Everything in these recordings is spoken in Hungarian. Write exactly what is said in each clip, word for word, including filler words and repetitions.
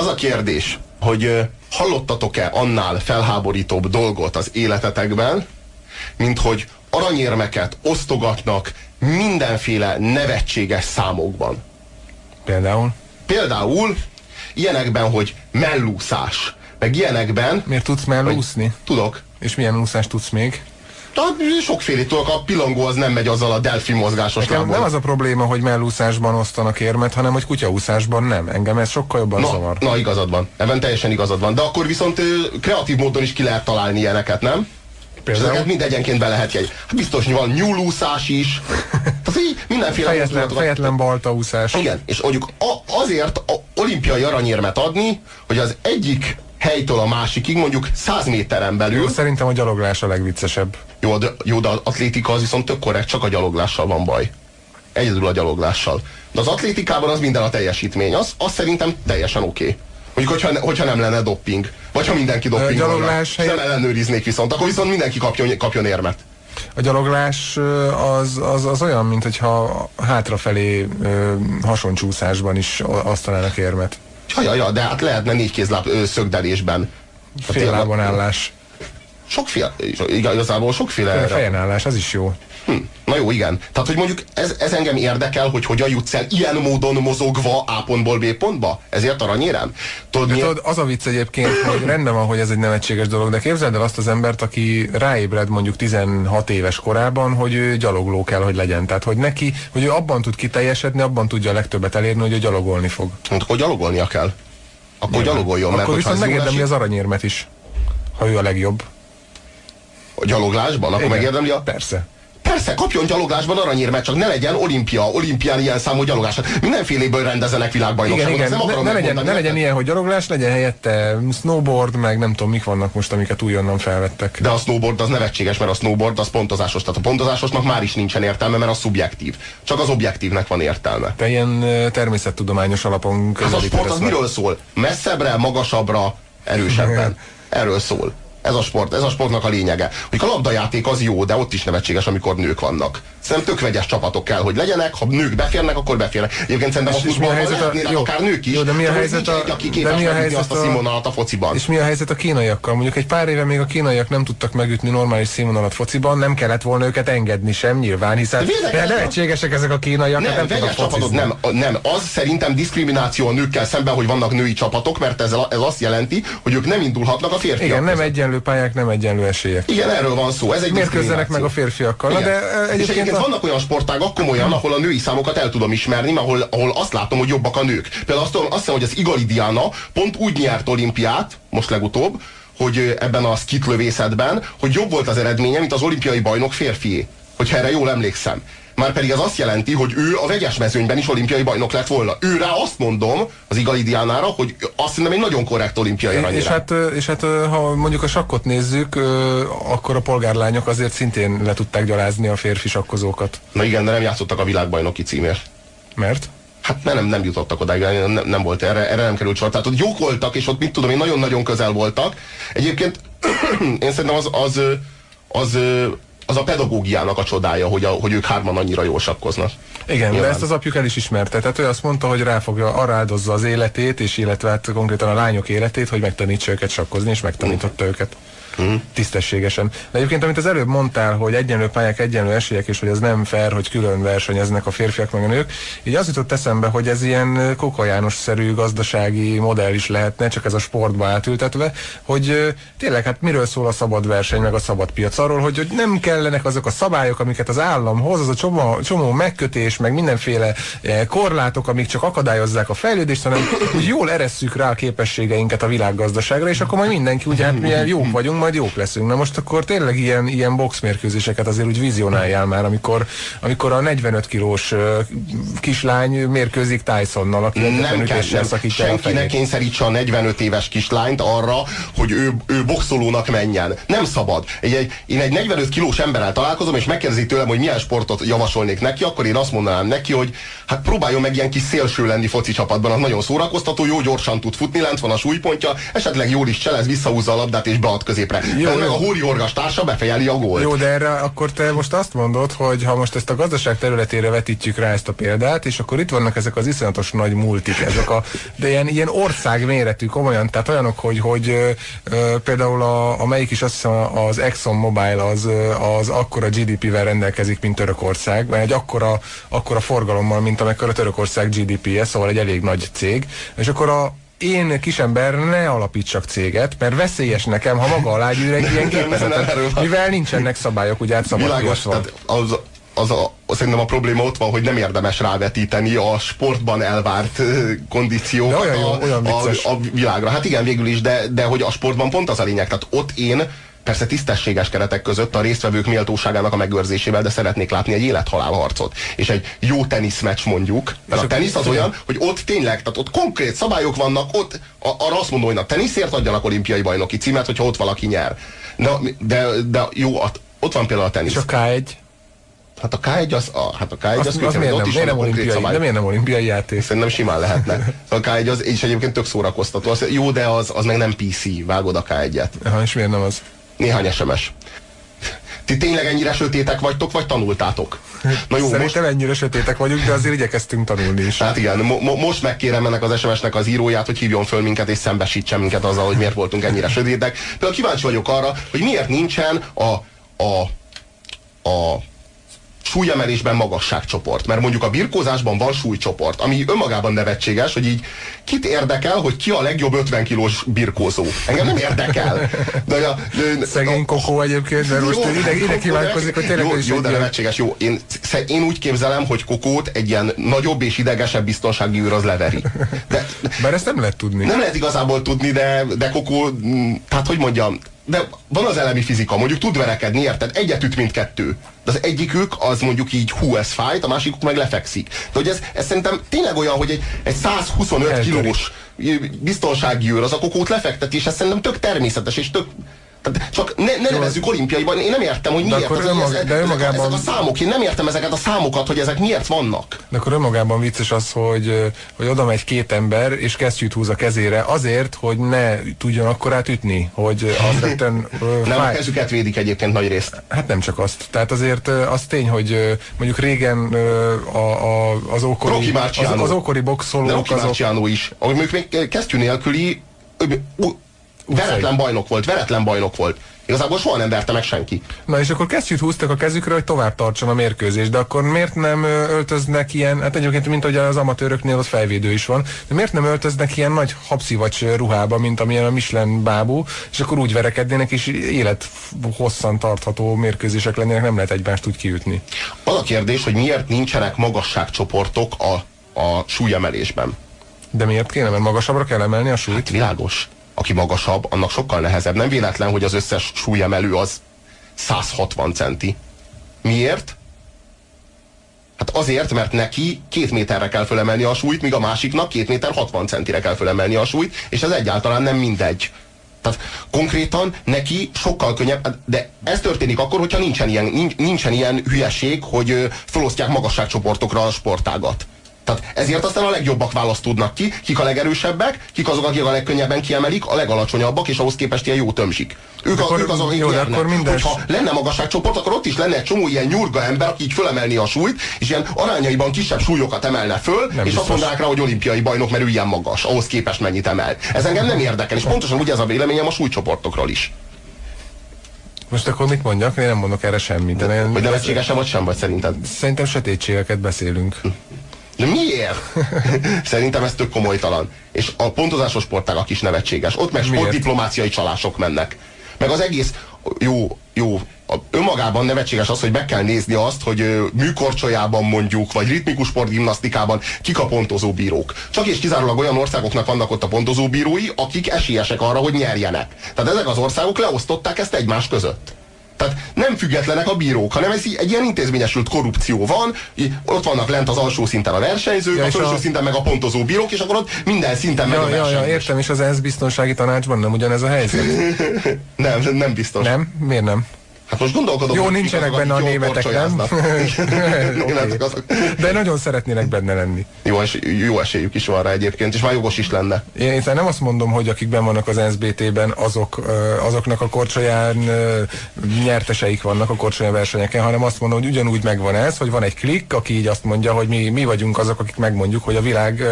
Az a kérdés, hogy hallottatok-e annál felháborítóbb dolgot az életetekben, mint hogy aranyérmeket osztogatnak mindenféle nevetséges számokban. Például? Például ilyenekben, hogy mellúszás. Meg ilyenekben... Miért tudsz mellúszni? Tudok. És milyen úszást tudsz még? Sokféle tudok, a pillangó az nem megy azzal a delfi mozgásos lábon. Nem az a probléma, hogy mellúszásban osztanak érmet, hanem hogy kutyaúszásban nem. Engem ez sokkal jobban na, zavar. Na, igazad van. Ebben teljesen igazad van. De akkor viszont kreatív módon is ki lehet találni ilyeneket, nem? Például? És ezeket mindegyenként be lehet jegy. Hát biztos, hogy van nyúlúszás is. Tehát így mindenféle... Fejetlen, fejetlen baltaúszás. Igen, és mondjuk azért a olimpiai aranyérmet adni, hogy az egyik helytől a másikig, mondjuk száz méteren belül. Jó, szerintem a gyaloglás a legviccesebb. Jó, de, jó, de az atlétika az viszont tök korrekt, csak a gyaloglással van baj. Egyedül a gyaloglással. De az atlétikában az minden a teljesítmény. Az, az szerintem teljesen oké. Okay. Mondjuk, hogyha, hogyha nem lenne dopping. Vagy ha mindenki dopping gyaloglás volna. Helyett... Nem ellenőriznék viszont. Akkor viszont mindenki kapjon, kapjon érmet. A gyaloglás az, az, az olyan, mint hogyha hátrafelé hasoncsúszásban is azt találnak érmet. Jajaja, ja, de hát lehetne négykézláb szögdelésben. Féllábon állás. Sokféle, igazából sokféle... Fejenállás, az is jó. Hm, na jó, igen. Tehát, hogy mondjuk ez, ez engem érdekel, hogy hogyan jutsz el ilyen módon mozogva A pontból B pontba? Ezért aranyérem? Tudod, milyen... Tudod, az a vicc egyébként, hogy rendben van, hogy ez egy nevetséges dolog, de képzeld el azt az embert, aki ráébred mondjuk tizenhat éves korában, hogy ő gyalogló kell, hogy legyen. Tehát, hogy neki, hogy ő abban tud kiteljesedni, abban tudja a legtöbbet elérni, hogy ő gyalogolni fog. Hát, akkor gyalogolnia kell. Akkor nyilván. Gyalogoljon. Akkor mert, viszont az megérdemli esik... az aranyérmet is, ha ő a legjobb. A gyaloglásban? Akkor megérdemli a... Persze. Persze, kapjon gyaloglásban aranyérmet, csak ne legyen olimpia, olimpián ilyen számú gyaloglás. Mindenféléből rendezenek világbajnokságot. Igen, igen. Ne, ne, legyen, ne legyen ilyen, hogy gyaloglás, legyen helyette snowboard, meg nem tudom mik vannak most, amiket újonnan felvettek. De a snowboard az nevetséges, mert a snowboard az pontozásos. Tehát a pontozásosnak már is nincsen értelme, mert az szubjektív. Csak az objektívnek van értelme. Te ilyen természettudományos alapon közelíted. Ez a sport az miről szól? Messzebbre, magasabbra, erősebben. Erről szól. Ez a sport, ez a sportnak a lényege. Hogy a labdajáték az jó, de ott is nevetséges, amikor nők vannak. Szerintem tök vegyes csapatok kell, hogy legyenek, ha nők beférnek, akkor beférnek. Egyébként szerintem és a futballban lehetnének akár nők is, jó, de mi a helyzet a, egy, aki képes megütni azt a színvonalat a fociban. És mi a helyzet a kínaiakkal? Mondjuk egy pár éve még a kínaiak nem tudtak megütni normális színvonalat fociban, nem kellett volna őket engedni sem nyilván, hiszen nevetségesek ezek a kínaiak. Nem, hát nem vegyes csapatok, nem, nem. Az szerintem diszkrimináció a nőkkel szemben, hogy vannak női csapatok, mert ez, ez azt jelenti, hogy ők nem indulhatnak a férfiak. Igen, nem egyenlő pályák, nem egyenlő esélyek. Igen, erről van szó. Ez egy mérkőzzenek meg a férfiakkal. A... Vannak olyan sportágak komolyan, ahol a női számokat el tudom ismerni, mert ahol, ahol azt látom, hogy jobbak a nők. Például azt, azt hiszem, hogy az Igali Diana pont úgy nyert olimpiát, most legutóbb, hogy ebben a skitlövészetben, hogy jobb volt az eredménye, mint az olimpiai bajnok férfié. Hogyha erre jól emlékszem. Márpedig az azt jelenti, hogy ő a vegyes mezőnyben is olimpiai bajnok lett volna. Őre azt mondom, az Igali Dianára, hogy azt hiszem egy nagyon korrekt olimpiai aranyérem. És hát, és hát ha mondjuk a sakkot nézzük, akkor a polgárlányok azért szintén le tudták gyalázni a férfi sakkozókat. Na igen, de nem játszottak a világbajnoki címért. Mert? Hát nem, nem jutottak odáig, nem, nem volt erre, erre nem került sor. Tehát ott jók voltak, és ott mit tudom én, nagyon-nagyon közel voltak. Egyébként én szerintem az... az, az, az az a pedagógiának a csodája, hogy, a, hogy ők hárman annyira jól sakkoznak. Igen, nyilván. De ezt az apjuk el is ismerte. Tehát ő azt mondta, hogy rá fogja, arra áldozza az életét, és illetve hát konkrétan a lányok életét, hogy megtanítsa őket sakkozni, és megtanította mm. őket. Mm. Tisztességesen. De egyébként, amit az előbb mondtál, hogy egyenlő pályák, egyenlő esélyek, és hogy ez nem fair, hogy külön versenyeznek a férfiak meg a nők, így az jutott eszembe, hogy ez ilyen Kóka János-szerű gazdasági modell is lehetne, csak ez a sportba átültetve, hogy tényleg hát miről szól a szabad verseny, meg a szabad piac? Arról, hogy, hogy nem kellenek azok a szabályok, amiket az állam hoz, az a csomó, csomó megkötés, meg mindenféle korlátok, amik csak akadályozzák a fejlődést, hanem jól eresszük rá a képességeinket a világgazdaságra, és akkor majd mindenki úgy hát milyen jók vagyunk, majd jók leszünk. Na most akkor tényleg ilyen, ilyen boxmérkőzéseket azért úgy vizionáljál már, amikor, amikor a negyvenöt kilós kislány mérkőzik Tysonnal, aki nem kell, nem. Senki ne kényszerítse a negyvenöt éves kislányt arra, hogy ő, ő boxolónak menjen. Nem szabad. Egy, egy, én egy negyvenöt kilós emberrel találkozom, és megkérdezi tőlem, hogy milyen sportot javasolnék neki, akkor én azt mondanám neki, hogy hát próbáljon meg ilyen kis szélső lenni foci csapatban, az nagyon szórakoztató, jó gyorsan tud futni, lent van a súlypontja, esetleg jól is cselez, visszahúzza a labdát és bead középre. be. Jó, meg a Hóri Orgas társa befejeli a gólt. Jó, de erre akkor te most azt mondod, hogy ha most ezt a gazdaság területére vetítjük rá ezt a példát, és akkor itt vannak ezek az iszonyatos nagy multik, ezek a, de ilyen, ilyen ország méretű komolyan, tehát olyanok, hogy, hogy ö, például a, amelyik is azt hiszem az Exxon Mobile az, az akkora gé dé pével rendelkezik, mint Törökország, vagy egy akkora, akkora forgalommal, mint amekkora Törökország gé dé péje, szóval egy elég nagy cég, és akkor a én kisember ne alapítsak céget, mert veszélyes nekem, ha maga alá gyűr egy ilyen gépezetet, mivel nincsenek szabályok, úgy átszabadulás van. Az, az a, szerintem a probléma ott van, hogy nem érdemes rávetíteni a sportban elvárt kondíciókat olyan, a, olyan a, a világra. Hát igen, végül is, de, de hogy a sportban pont az a lényeg. Tehát ott én persze tisztességes keretek között a résztvevők méltóságának a megőrzésével, de szeretnék látni egy élethalál harcot. És egy jó teniszmeccs mondjuk, mert a tenisz az olyan, hogy ott tényleg, tehát ott konkrét szabályok vannak, ott arra azt mondom, hogy na teniszért adjanak olimpiai bajnoki címet, hogyha ott valaki nyer. Na, de, de jó, ott van például a tenisz. És a ká egy? Hát a ká egy az, a, hát a ká egy az kötyen, miért nem, miért nem olimpiai, de miért nem olimpiai játék? Szerintem simán lehetne. A ká egy az, és egyébként tök szórakoztató. Az, jó, de az, az meg nem pé cé, vágod a ká egyet. Aha, és miért nem az? Néhány es em es. Ti tényleg ennyire sötétek vagytok, vagy tanultátok? Na jó, szerintem most ennyire sötétek vagyunk, de azért igyekeztünk tanulni is. Hát igen, mo mo most megkérem ennek az es em esnek az íróját, hogy hívjon föl minket és szembesítsen minket azzal, hogy miért voltunk ennyire sötétek. Például kíváncsi vagyok arra, hogy miért nincsen a, a, a súlyemelésben magasságcsoport. Mert mondjuk a birkózásban van súlycsoport, ami önmagában nevetséges, hogy így kit érdekel, hogy ki a legjobb ötven kilós birkózó. Engem nem érdekel. De a, de, Szegény Kokó egyébként, mert jó, most ide, ide kívánkozik, hogy tényleg jó, is jó, de nevetséges. Jó, én, én úgy képzelem, hogy Kokót egy ilyen nagyobb és idegesebb biztonsági őr az leveri. De, bár ezt nem lehet tudni. Nem lehet igazából tudni, de, de Kokó, hát hogy mondjam, de van az elemi fizika, mondjuk tud verekedni, érted? Egyet üt, mint kettő. De az egyikük az mondjuk így, hú, ez fájt, a másikuk meg lefekszik. De hogy ez, ez szerintem tényleg olyan, hogy egy, egy száz huszonöt kilós biztonsági őr az a Kokót lefekteti, és ez szerintem tök természetes, és tök... Tehát csak ne, ne nevezzük olimpiaiban, én nem értem, hogy miért. Ez, önmag, ez, de önmagában... ezek a számok, én nem értem ezeket a számokat, hogy ezek miért vannak. De akkor önmagában vicces az, hogy, hogy oda megy két ember, és kesztyűt húz a kezére azért, hogy ne tudjon akkorát ütni, hogy azt ötten, nem fáj... a kezüket védik egyébként nagy részt. Hát nem csak azt. Tehát azért az tény, hogy mondjuk régen a, a, az ókori az, az ókori boxolók... Rocky Marciano is. Amik még kesztyű nélküli... Veretlen bajnok volt, veretlen bajnok volt. Igazából soha nem verte meg senki. Na és akkor kesztyűt húztak a kezükre, hogy tovább tartson a mérkőzés, de akkor miért nem öltöznek ilyen, hát egyébként mint ahogy az amatőröknél ott fejvédő is van, de miért nem öltöznek ilyen nagy habszivacs ruhába, mint amilyen a Michelin bábú, és akkor úgy verekednének, és élet hosszan tartható mérkőzések lennének, nem lehet egymást úgy kiütni. Az a kérdés, hogy miért nincsenek magasságcsoportok a, a súlyemelésben. De miért kéne, mert magasabbra kell emelni a súlyt? Hát világos. Aki magasabb, annak sokkal nehezebb. Nem véletlen, hogy az összes súlyemelő az száz hatvan centi. Miért? Hát azért, mert neki két méterre kell fölemelni a súlyt, míg a másiknak két méter hatvan centire kell fölemelni a súlyt, és ez egyáltalán nem mindegy. Tehát konkrétan neki sokkal könnyebb, de ez történik akkor, hogyha nincsen ilyen, nincsen ilyen hülyeség, hogy felosztják magasságcsoportokra a sportágat. Tehát ezért aztán a legjobbak választódnak ki, kik a legerősebbek, kik azok, akik a legkönnyebben kiemelik, a legalacsonyabbak, és ahhoz képest ilyen jó tömsik. Ők, a, ők azok, akik nyernek. Hogyha lenne magasságcsoport, akkor ott is lenne egy csomó ilyen nyurga ember, aki így fölemelni a súlyt, és ilyen arányaiban kisebb súlyokat emelne föl, nem és biztos. Azt mondanák rá, hogy olimpiai bajnok, mert ő ilyen magas, ahhoz képest mennyit emel. Ez engem nem érdekel, és pontosan ugye ez a véleményem a súlycsoportokról is. Most akkor mit mondjak? Én nem mondok erre semmit. De, de, vagy nevetségesen vagy sem vagy szerinted? Szerintem sötétségeket beszélünk. Hm. De miért? Szerintem ez tök komolytalan. És a pontozásos sportágak is nevetséges. Ott meg sportdiplomáciai csalások mennek. Meg az egész, jó, jó, önmagában nevetséges az, hogy meg kell nézni azt, hogy műkorcsolyában mondjuk, vagy ritmikus sportgimnasztikában kik a pontozó bírók. Csak és kizárólag olyan országoknak vannak ott a pontozó bírói, akik esélyesek arra, hogy nyerjenek. Tehát ezek az országok leosztották ezt egymás között. Tehát nem függetlenek a bírók, hanem ez egy ilyen intézményesült korrupció van, ott vannak lent az alsó szinten a versenyzők, ja, a felső a... szinten meg a pontozó bírók, és akkor ott minden szinten ja, meg a versenyzők. Ja, ja, értem, és az ENSZ biztonsági tanácsban nem ugyanez a helyzet? nem, nem biztos. Nem? Miért nem? Hát most gondolkodom, jó, nincsenek benne a németek, nem? Németek azok. De nagyon szeretnének benne lenni. Jó, és jó esélyük is van rá egyébként, és már jogos is lenne. Én nem azt mondom, hogy akik benn vannak az en es bé té-ben, azok, azoknak a korcsolyán nyerteseik vannak a korcsolyán versenyeken, hanem azt mondom, hogy ugyanúgy megvan ez, hogy van egy klikk, aki így azt mondja, hogy mi, mi vagyunk azok, akik megmondjuk, hogy a világ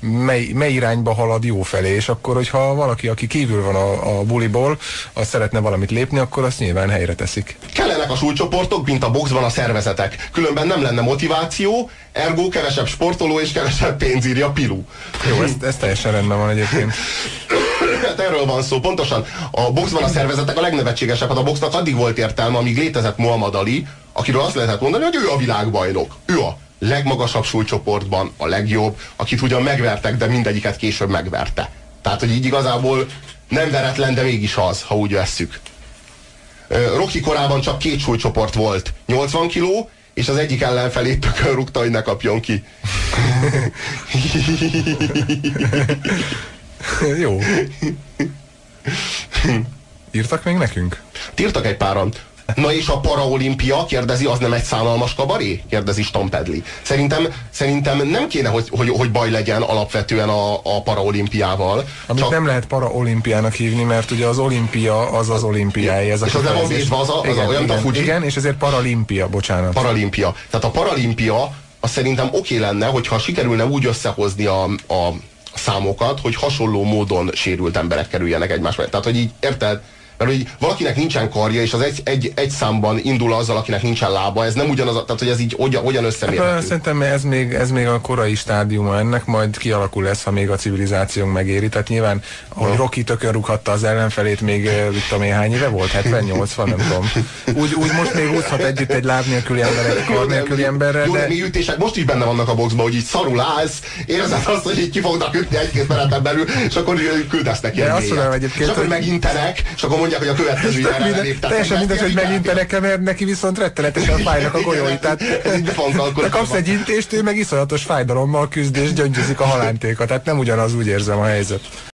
mely, mely irányba halad jó felé, és akkor, hogyha valaki, aki kívül van a, a buliból, az szeretne valamit lépni, akkor azt nyilván helyre teszik. Kellenek a súlycsoportok, mint a boxban a szervezetek. Különben nem lenne motiváció, ergo kevesebb sportoló és kevesebb pénz, írja a Pilu. Jó, ez, ez teljesen rendben van egyébként. Hát erről van szó, pontosan. A boxban a szervezetek a legnevetségesebb. Hát a boxnak addig volt értelme, amíg létezett Muhammad Ali, akiről azt lehetett mondani, hogy ő a világbajnok. Ő a legmagasabb súlycsoportban a legjobb, akit ugyan megvertek, de mindegyiket később megverte. Tehát, hogy így igazából nem veretlen, de mégis az, ha úgy vesszük. Rocky korában csak két súlycsoport volt, nyolcvan kiló, és az egyik ellenfelét tökön rúgta, hogy ne kapjon ki. Jó. Írtak még nekünk? Írtak egy páran. Na és a paraolimpia, kérdezi, az nem egy szánalmas kabaré? Kérdezi Stampedli. Szerintem, szerintem nem kéne, hogy, hogy, hogy baj legyen alapvetően a, a paraolimpiával. Amit csak... nem lehet paraolimpiának hívni, mert ugye az olimpia az az olimpiái. Ez a és az nem van védva, az, a, az igen, a, olyan, igen, a Fuji. Igen, és ezért paralimpia, bocsánat. Paralimpia. Tehát a paralimpia, az szerintem oké lenne, hogyha sikerülne úgy összehozni a... a számokat, hogy hasonló módon sérült emberek kerüljenek egymásba. Tehát, hogy így, érted? Mert hogy valakinek nincsen karja, és az egy, egy, egy számban indul azzal, akinek nincsen lába, ez nem ugyanaz, tehát hogy ez így hogyan, hogyan összemérhető. Hát, szerintem ez még, ez még a korai stádiuma ennek, majd kialakul lesz, ha még a civilizációnk megéri. Tehát nyilván, ahogy Rocky tökön rúghatta az ellenfelét, még tudom én hány éve volt? hetven-nyolcvan, nem tudom. Úgy, úgy most még úszhat együtt egy láb nélküli emberrel, egy kar nélküli emberrel. Jó, de mi ütések most is benne vannak a boxban, hogy így szarul állsz, érzed azt, hogy így ki fognak ütni egy-két mereten belül, és akkor küldesz neki egy mélyet. És akkor megintenek, és akkor mondják, hogy a következő járán eléptek. Teljesen mindegy, hogy megintenek-e, mert neki viszont rettenetesen fájnak a golyói. Tehát de kapsz egy intést, ő meg iszonyatos fájdalommal küzd és gyöngyözik a halántéka. Tehát nem ugyanaz, úgy érzem a helyzet.